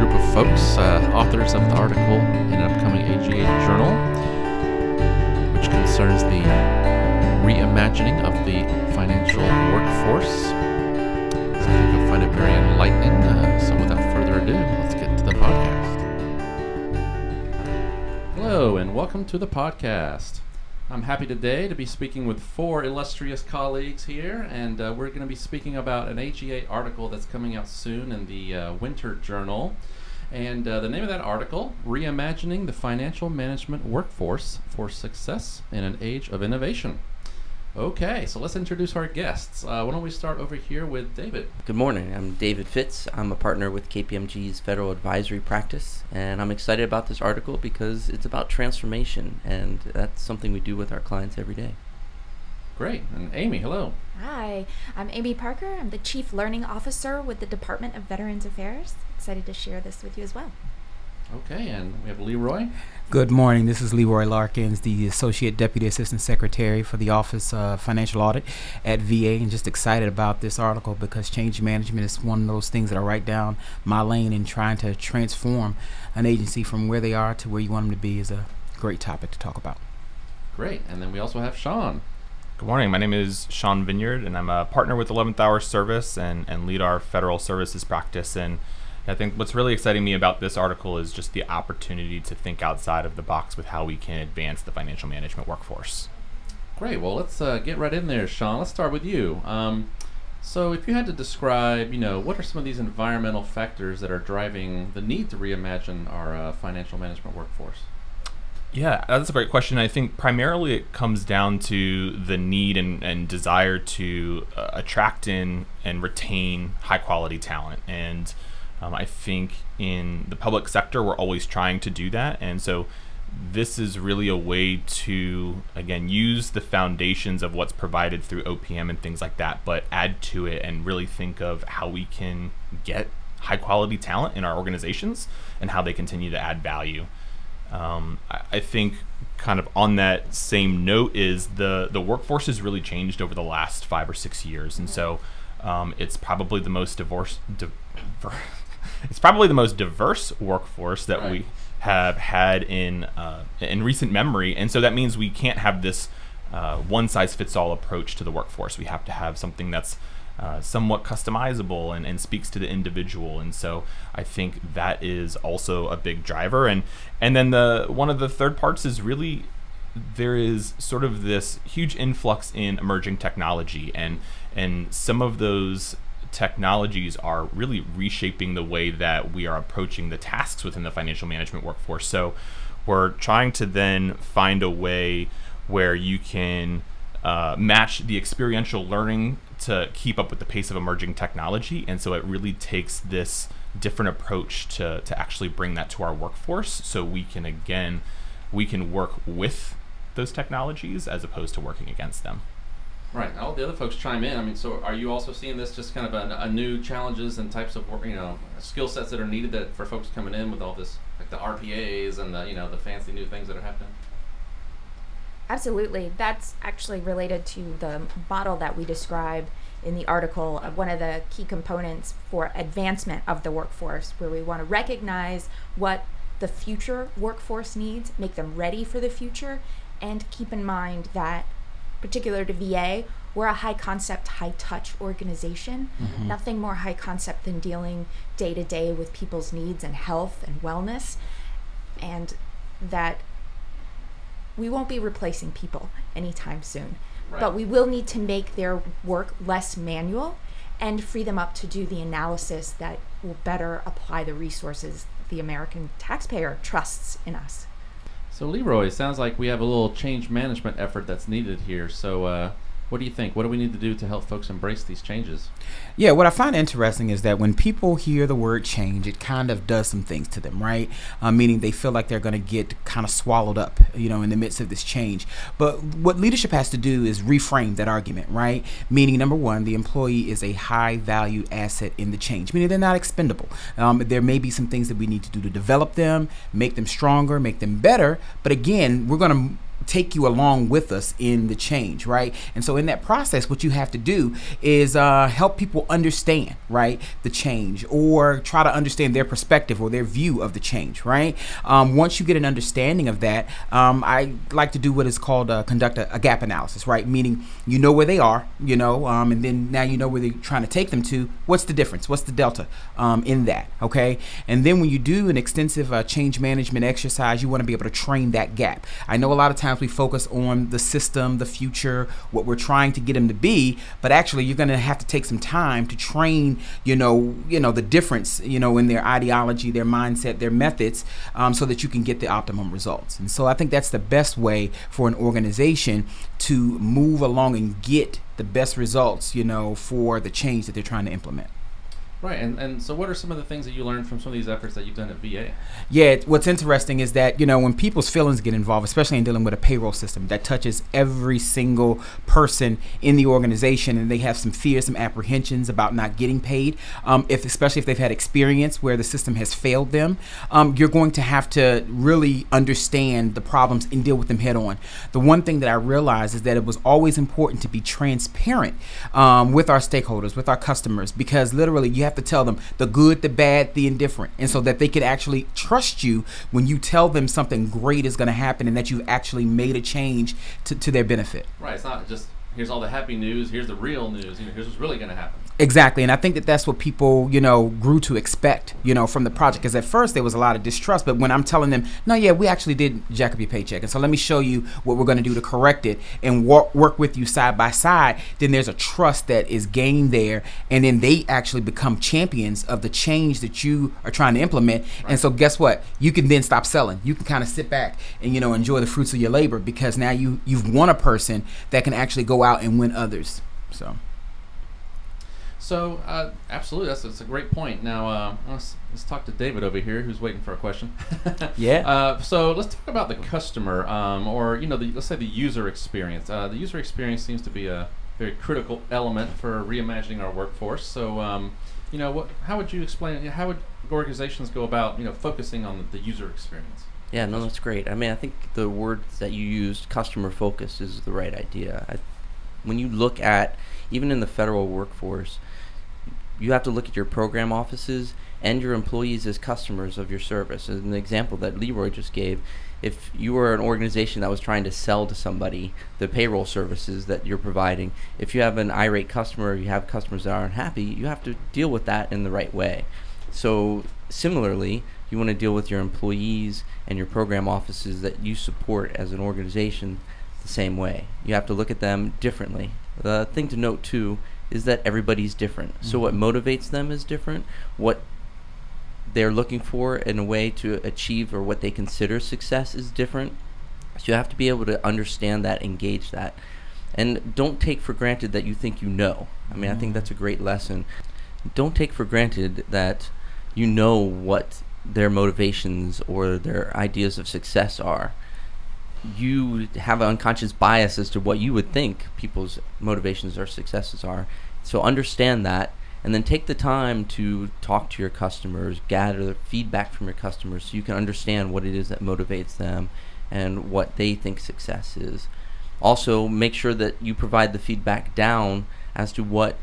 group of folks, authors of the article in an upcoming AGA Journal, which concerns the reimagining of the financial workforce. So I think you'll find it very enlightening. So without further ado, let's get to the podcast. Hello, and welcome to the podcast. I'm happy today to be speaking with four illustrious colleagues here, and we're going to be speaking about an AGA article that's coming out soon in the Winter Journal. And the name of that article, Reimagining the Financial Management Workforce for Success in an Age of Innovation. Okay, so let's introduce our guests. Why don't we start over here with David? Good morning. I'm David Fitz. I'm a partner with KPMG's Federal Advisory Practice, and I'm excited about this article because it's about transformation, and that's something we do with our clients every day. Great. And Amy, hello. Hi. I'm Amy Parker. I'm the Chief Learning Officer with the Department of Veterans Affairs. Excited to share this with you as well. Okay, and we have Leroy. Good morning. This is Leroy Larkins, the Associate Deputy Assistant Secretary for the Office of Financial Audit at VA, and just excited about this article because change management is one of those things that are right down my lane, and trying to transform an agency from where they are to where you want them to be is a great topic to talk about. Great, and then we also have Sean. Good morning. My name is Sean Vineyard, and I'm a partner with 11th Hour Service and lead our federal services practice. And I think what's really exciting me about this article is just the opportunity to think outside of the box with how we can advance the financial management workforce. Great. Well, let's get right in there, Sean. Let's start with you. So if you had to describe, what are some of these environmental factors that are driving the need to reimagine our financial management workforce? Yeah, that's a great question. I think primarily it comes down to the need and desire to attract in and retain high-quality talent. And I think in the public sector, we're always trying to do that. And so this is really a way to, again, use the foundations of what's provided through OPM and things like that, but add to it and really think of how we can get high quality talent in our organizations and how they continue to add value. I think kind of on that same note is the workforce has really changed over the last 5 or 6 years. And so it's probably the most diverse workforce that we have had in recent memory. And so that means we can't have this one-size-fits-all approach to the workforce. We have to have something that's somewhat customizable and speaks to the individual. And so I think that is also a big driver. And then one of the third parts is really there is sort of this huge influx in emerging technology. And some of those technologies are really reshaping the way that we are approaching the tasks within the financial management workforce. So we're trying to then find a way where you can match the experiential learning to keep up with the pace of emerging technology. And so it really takes this different approach to actually bring that to our workforce so we can work with those technologies as opposed to working against them. Right. All the other folks chime in. I mean, so are you also seeing this just kind of a new challenges and types of work, skill sets that are needed that for folks coming in with all this, like the RPAs and the fancy new things that are happening? Absolutely. That's actually related to the model that we describe in the article of one of the key components for advancement of the workforce, where we want to recognize what the future workforce needs, make them ready for the future, and keep in mind that particular to VA, we're a high-concept, high-touch organization. Mm-hmm. Nothing more high-concept than dealing day-to-day with people's needs and health and wellness, and that we won't be replacing people anytime soon. Right. But we will need to make their work less manual and free them up to do the analysis that will better apply the resources the American taxpayer trusts in us. So Leroy, it sounds like we have a little change management effort that's needed here. So what do you think? What do we need to do to help folks embrace these changes? Yeah, what I find interesting is that when people hear the word change, it kind of does some things to them, right? Meaning they feel like they're going to get kind of swallowed up, in the midst of this change. But what leadership has to do is reframe that argument, right? Meaning, number one, the employee is a high-value asset in the change, meaning they're not expendable. There may be some things that we need to do to develop them, make them stronger, make them better. But again, we're going to take you along with us in the change, right? And so in that process, what you have to do is help people understand, right, the change, or try to understand their perspective or their view of the change, right? Once you get an understanding of that, I like to do what is called conduct a gap analysis, right? Meaning, you know where they are, you know, and then now you know where they're trying to take them to. What's the difference? What's the delta in that, okay? And then when you do an extensive change management exercise, you want to be able to train that gap. I know a lot of times we focus on the system, the future, what we're trying to get them to be, but actually you're going to have to take some time to train, you know, the difference, you know, in their ideology, their mindset, their methods, so that you can get the optimum results. And so I think that's the best way for an organization to move along and get the best results, you know, for the change that they're trying to implement. Right, and so what are some of the things that you learned from some of these efforts that you've done at VA? Yeah, what's interesting is that, you know, when people's feelings get involved, especially in dealing with a payroll system that touches every single person in the organization, and they have some fears, some apprehensions about not getting paid, especially if they've had experience where the system has failed them, you're going to have to really understand the problems and deal with them head on. The one thing that I realized is that it was always important to be transparent with our stakeholders, with our customers, because literally you have to tell them the good, the bad, the indifferent, and so that they can actually trust you when you tell them something great is going to happen and that you've actually made a change to their benefit. Right, it's not just here's all the happy news, here's the real news, you know, here's what's really going to happen. Exactly, and I think that that's what people, you know, grew to expect, you know, from the project. Because at first there was a lot of distrust, but when I'm telling them, no, yeah, we actually did jack up your paycheck, and so let me show you what we're going to do to correct it and work with you side by side, then there's a trust that is gained there, and then they actually become champions of the change that you are trying to implement. Right. And so guess what? You can then stop selling. You can kind of sit back and, you know, enjoy the fruits of your labor, because now you've won a person that can actually go out and win others. So, absolutely, that's a great point. Now, let's talk to David over here, who's waiting for a question. Yeah. So let's talk about the customer, or you know, let's say the user experience. The user experience seems to be a very critical element for reimagining our workforce. So, you know, how would you explain? How would organizations go about, you know, focusing on the user experience? Yeah, no, that's great. I mean, I think the word that you used, customer focus, is the right idea. When you look at, even in the federal workforce, you have to look at your program offices and your employees as customers of your service. As an example that Leroy just gave, if you were an organization that was trying to sell to somebody the payroll services that you're providing, if you have an irate customer, you have customers that aren't happy, you have to deal with that in the right way. So similarly, you want to deal with your employees and your program offices that you support as an organization the same way. You have to look at them differently. The thing to note too is that everybody's different. Mm-hmm. So what motivates them is different. What they're looking for in a way to achieve, or what they consider success, is different. So you have to be able to understand that, engage that. And don't take for granted that you think you know. I mean, mm-hmm. I think that's a great lesson. Don't take for granted that you know what their motivations or their ideas of success are. You have an unconscious bias as to what you would think people's motivations or successes are. So understand that, and then take the time to talk to your customers, gather feedback from your customers so you can understand what it is that motivates them and what they think success is. Also, make sure that you provide the feedback down as to what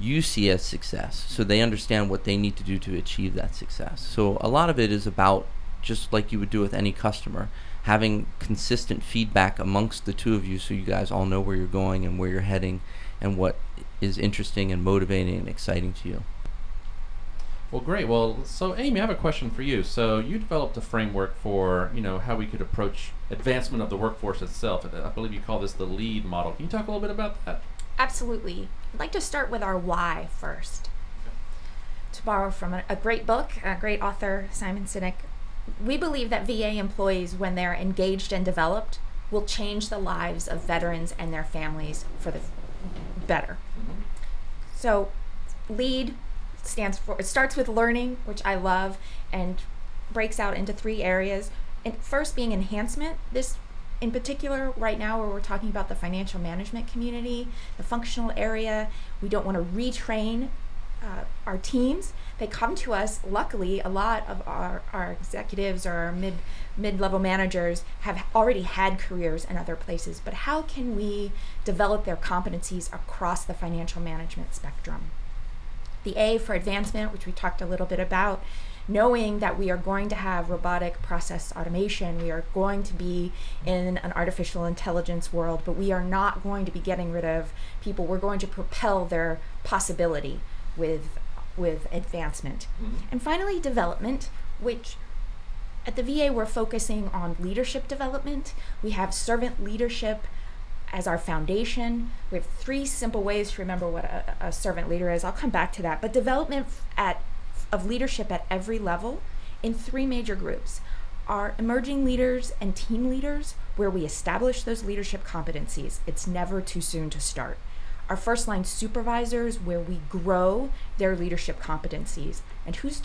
you see as success, so they understand what they need to do to achieve that success. So a lot of it is about, just like you would do with any customer, having consistent feedback amongst the two of you so you guys all know where you're going and where you're heading and what is interesting and motivating and exciting to you. Well, great. Well, so Amy, I have a question for you. So you developed a framework for, you know, how we could approach advancement of the workforce itself. I believe you call this the LEAD model. Can you talk a little bit about that? Absolutely. I'd like to start with our why first. Okay. To borrow from a great book, a great author, Simon Sinek, we believe that VA employees, when they're engaged and developed, will change the lives of veterans and their families for the better. Mm-hmm. So LEAD starts with learning, which I love, and breaks out into three areas. And first being enhancement. This in particular right now where we're talking about the financial management community, the functional area, we don't want to retrain our teams. They come to us. Luckily, a lot of our executives or our mid-level managers have already had careers in other places, but how can we develop their competencies across the financial management spectrum? The A for advancement, which we talked a little bit about, knowing that we are going to have robotic process automation, we are going to be in an artificial intelligence world, but we are not going to be getting rid of people. We're going to propel their possibility with advancement. Mm-hmm. And finally, development, which at the VA we're focusing on leadership development. We have servant leadership as our foundation. We have three simple ways to remember what a servant leader is. I'll come back to that. But development of leadership at every level in three major groups. Our emerging leaders and team leaders, where we establish those leadership competencies. It's never too soon to start. Our first line supervisors, where we grow their leadership competencies. And who's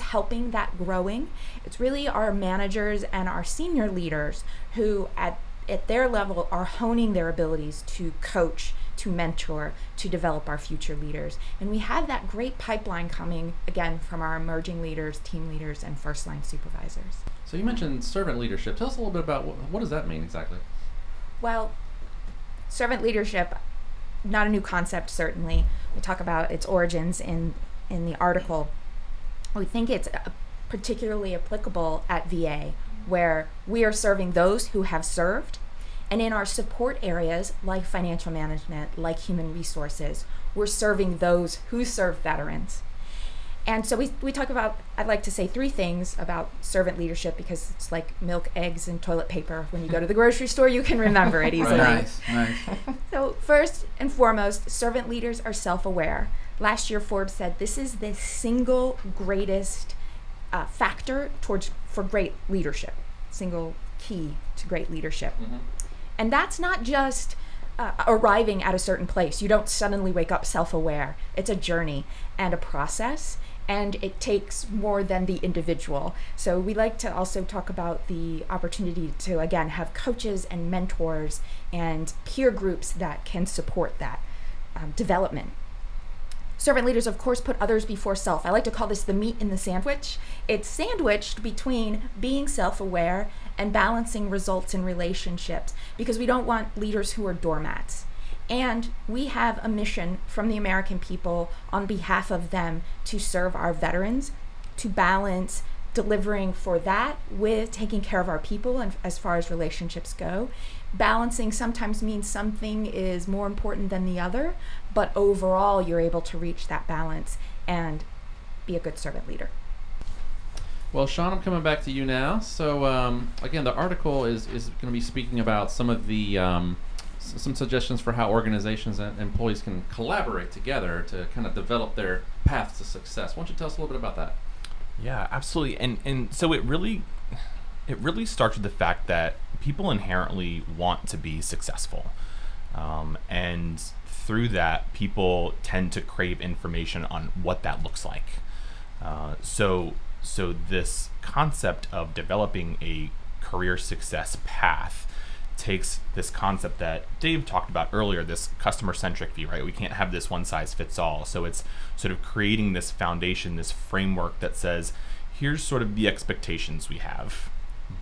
helping that growing? It's really our managers and our senior leaders who at their level are honing their abilities to coach, to mentor, to develop our future leaders. And we have that great pipeline coming, again, from our emerging leaders, team leaders, and first-line supervisors. So you mentioned servant leadership. Tell us a little bit about what does that mean exactly? Well, servant leadership, not a new concept, certainly. We talk about its origins in the article. We think it's particularly applicable at VA, where we are serving those who have served, and in our support areas like financial management, like human resources, we're serving those who serve veterans. And so we talk about, I'd like to say three things about servant leadership, because it's like milk, eggs, and toilet paper. When you go to the grocery store, you can remember it easily. Nice. So first and foremost, servant leaders are self-aware. Last year, Forbes said this is the single greatest factor for great leadership, single key to great leadership. Mm-hmm. And that's not just arriving at a certain place. You don't suddenly wake up self-aware. It's a journey and a process, and it takes more than the individual. So we like to also talk about the opportunity to, again, have coaches and mentors and peer groups that can support that development. Servant leaders, of course, put others before self. I like to call this the meat in the sandwich. It's sandwiched between being self-aware and balancing results in relationships, because we don't want leaders who are doormats. And we have a mission from the American people on behalf of them to serve our veterans, to balance delivering for that with taking care of our people, and as far as relationships go. Balancing sometimes means something is more important than the other, but overall you're able to reach that balance and be a good servant leader. Well, Sean, I'm coming back to you now. So again, the article is going to be speaking about some of the some suggestions for how organizations and employees can collaborate together to kind of develop their paths to success. Why don't you tell us a little bit about that? Yeah, absolutely. And so it really starts with the fact that people inherently want to be successful. And through that, people tend to crave information on what that looks like. So this concept of developing a career success path takes this concept that Dave talked about earlier, this customer-centric view, right? We can't have this one-size-fits-all. So it's sort of creating this foundation, this framework that says, here's sort of the expectations we have.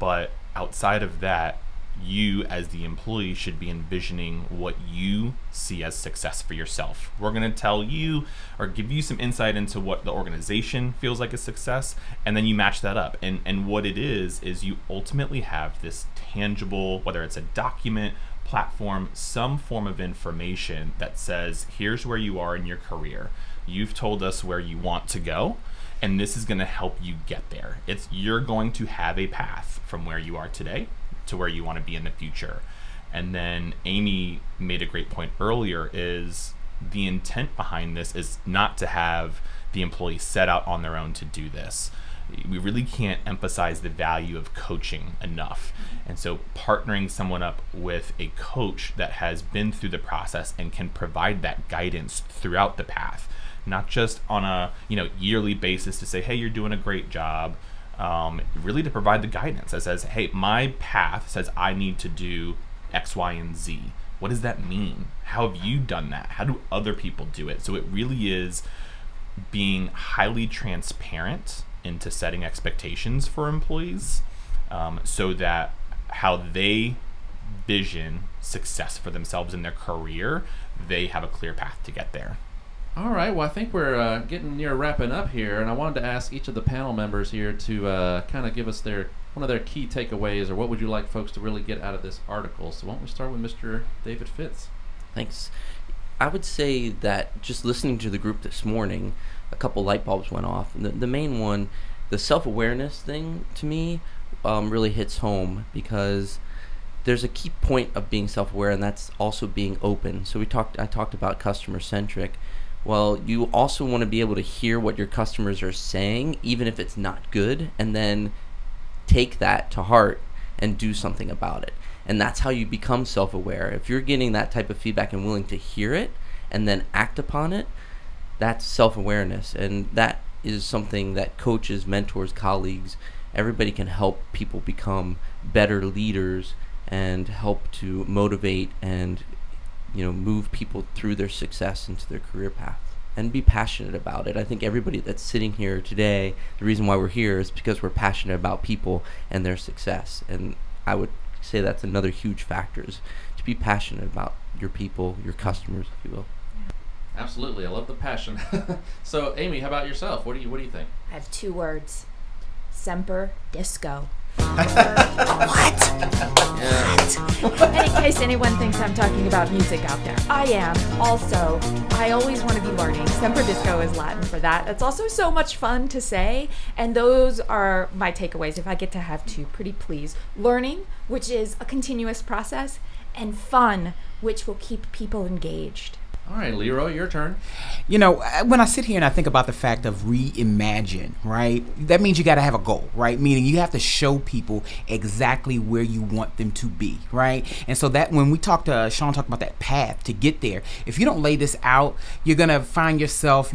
But outside of that, you as the employee should be envisioning what you see as success for yourself. We're going to tell you or give you some insight into what the organization feels like a success, and then you match that up. And what it is you ultimately have this tangible, whether it's a document, platform, some form of information that says, here's where you are in your career. You've told us where you want to go, and this is going to help you get there. You're going to have a path from where you are today to where you want to be in the future. And then Amy made a great point earlier, is the intent behind this is not to have the employee set out on their own to do this. We really can't emphasize the value of coaching enough. And so partnering someone up with a coach that has been through the process and can provide that guidance throughout the path, not just on a yearly basis to say, hey, you're doing a great job. Really to provide the guidance that says, hey, my path says I need to do X, Y, and Z. What does that mean? How have you done that? How do other people do it? So it really is being highly transparent into setting expectations for employees, so that how they vision success for themselves in their career, they have a clear path to get there. All right, well, I think we're getting near wrapping up here, and I wanted to ask each of the panel members here to kind of give us one of their key takeaways, or what would you like folks to really get out of this article? So why don't we start with Mr. David Fitz? Thanks. I would say that just listening to the group this morning, a couple light bulbs went off. The main one, the self-awareness thing, to me, really hits home, because there's a key point of being self-aware, and that's also being open. So I talked about customer-centric. Well, you also want to be able to hear what your customers are saying, even if it's not good, and then take that to heart and do something about it. And that's how you become self-aware. If you're getting that type of feedback and willing to hear it and then act upon it, that's self-awareness. And that is something that coaches, mentors, colleagues, everybody can help people become better leaders and help to motivate and move people through their success into their career path, and be passionate about it. I think everybody that's sitting here today, the reason why we're here is because we're passionate about people and their success. And I would say that's another huge factor, is to be passionate about your people, your customers, if you will. Absolutely, I love the passion. So, Amy, how about yourself? What do you think? I have two words: Semper Disco. What? And in case anyone thinks I'm talking about music out there, I am. Also, I always want to be learning. Semper Disco is Latin for that. It's also so much fun to say. And those are my takeaways, if I get to have two, pretty please. Learning, which is a continuous process, and fun, which will keep people engaged. All right, Leroy, your turn. When I sit here and I think about the fact of reimagine, right? That means you got to have a goal, right? Meaning you have to show people exactly where you want them to be, right? And so that when we Sean talked about that path to get there, if you don't lay this out, you're going to find yourself,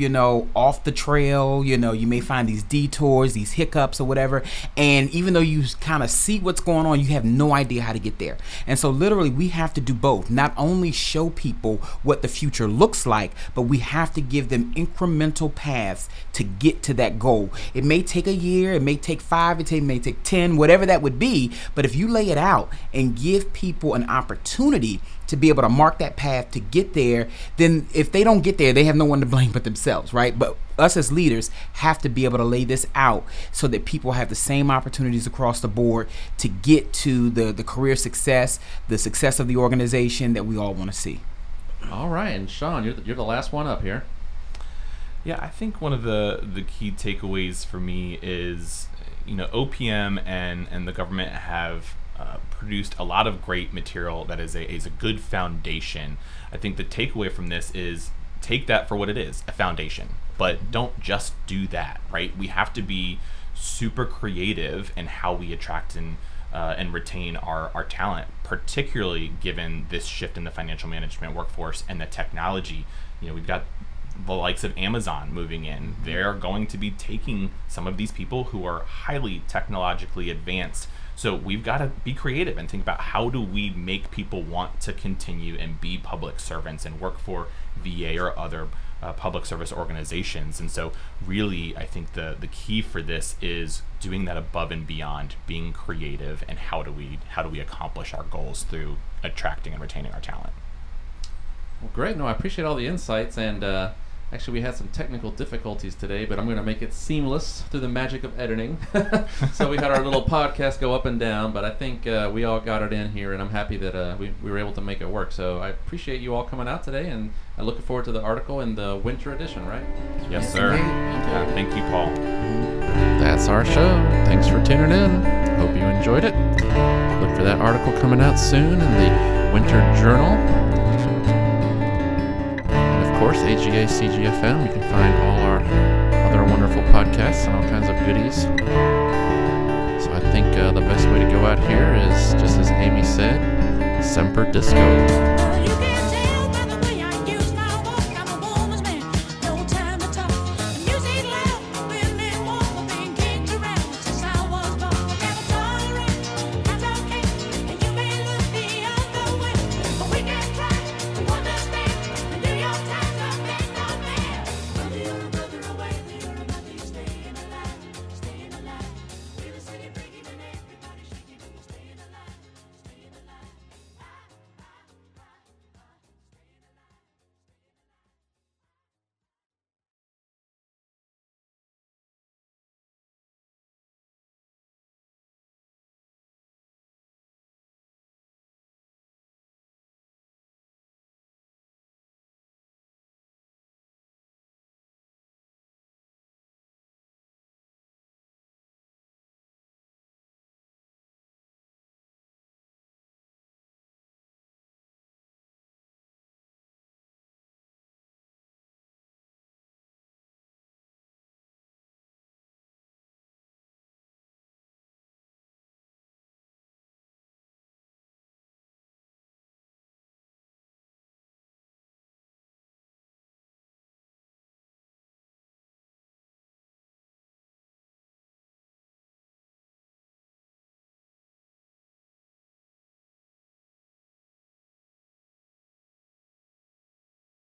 off the trail, you may find these detours, these hiccups or whatever. And even though you kind of see what's going on, you have no idea how to get there. And so literally we have to do both, not only show people what the future looks like, but we have to give them incremental paths to get to that goal. It may take a year, it may take 5, it may take 10, whatever that would be, but if you lay it out and give people an opportunity to be able to mark that path to get there, then if they don't get there, they have no one to blame but themselves, right? But us as leaders have to be able to lay this out so that people have the same opportunities across the board to get to the career success, the success of the organization that we all want to see. All right, and Sean, you're the last one up here. Yeah, I think one of the key takeaways for me is, OPM and the government have produced a lot of great material that is a good foundation. I think the takeaway from this is take that for what it is, a foundation, but don't just do that, right? We have to be super creative in how we attract and retain our talent, particularly given this shift in the financial management workforce and the technology. We've got the likes of Amazon moving in. They're going to be taking some of these people who are highly technologically advanced. So we've got to be creative and think about how do we make people want to continue and be public servants and work for VA or other public service organizations. And so really, I think the key for this is doing that above and beyond, being creative, and how do we accomplish our goals through attracting and retaining our talent. Well, great. No, I appreciate all the insights, and actually we had some technical difficulties today, but I'm going to make it seamless through the magic of editing. So we had our little podcast go up and down, but I think we all got it in here, and I'm happy that we were able to make it work. So I appreciate you all coming out today, and I look forward to the article in the winter edition, right? Yes, sir. Thank you, Paul. That's our show. Thanks for tuning in. Hope you enjoyed it. Look for that article coming out soon in the Winter Journal. And of course, AGA CGFM. You can find all our other wonderful podcasts and all kinds of goodies. So I think the best way to go out here is, just as Amy said, Semper Disco.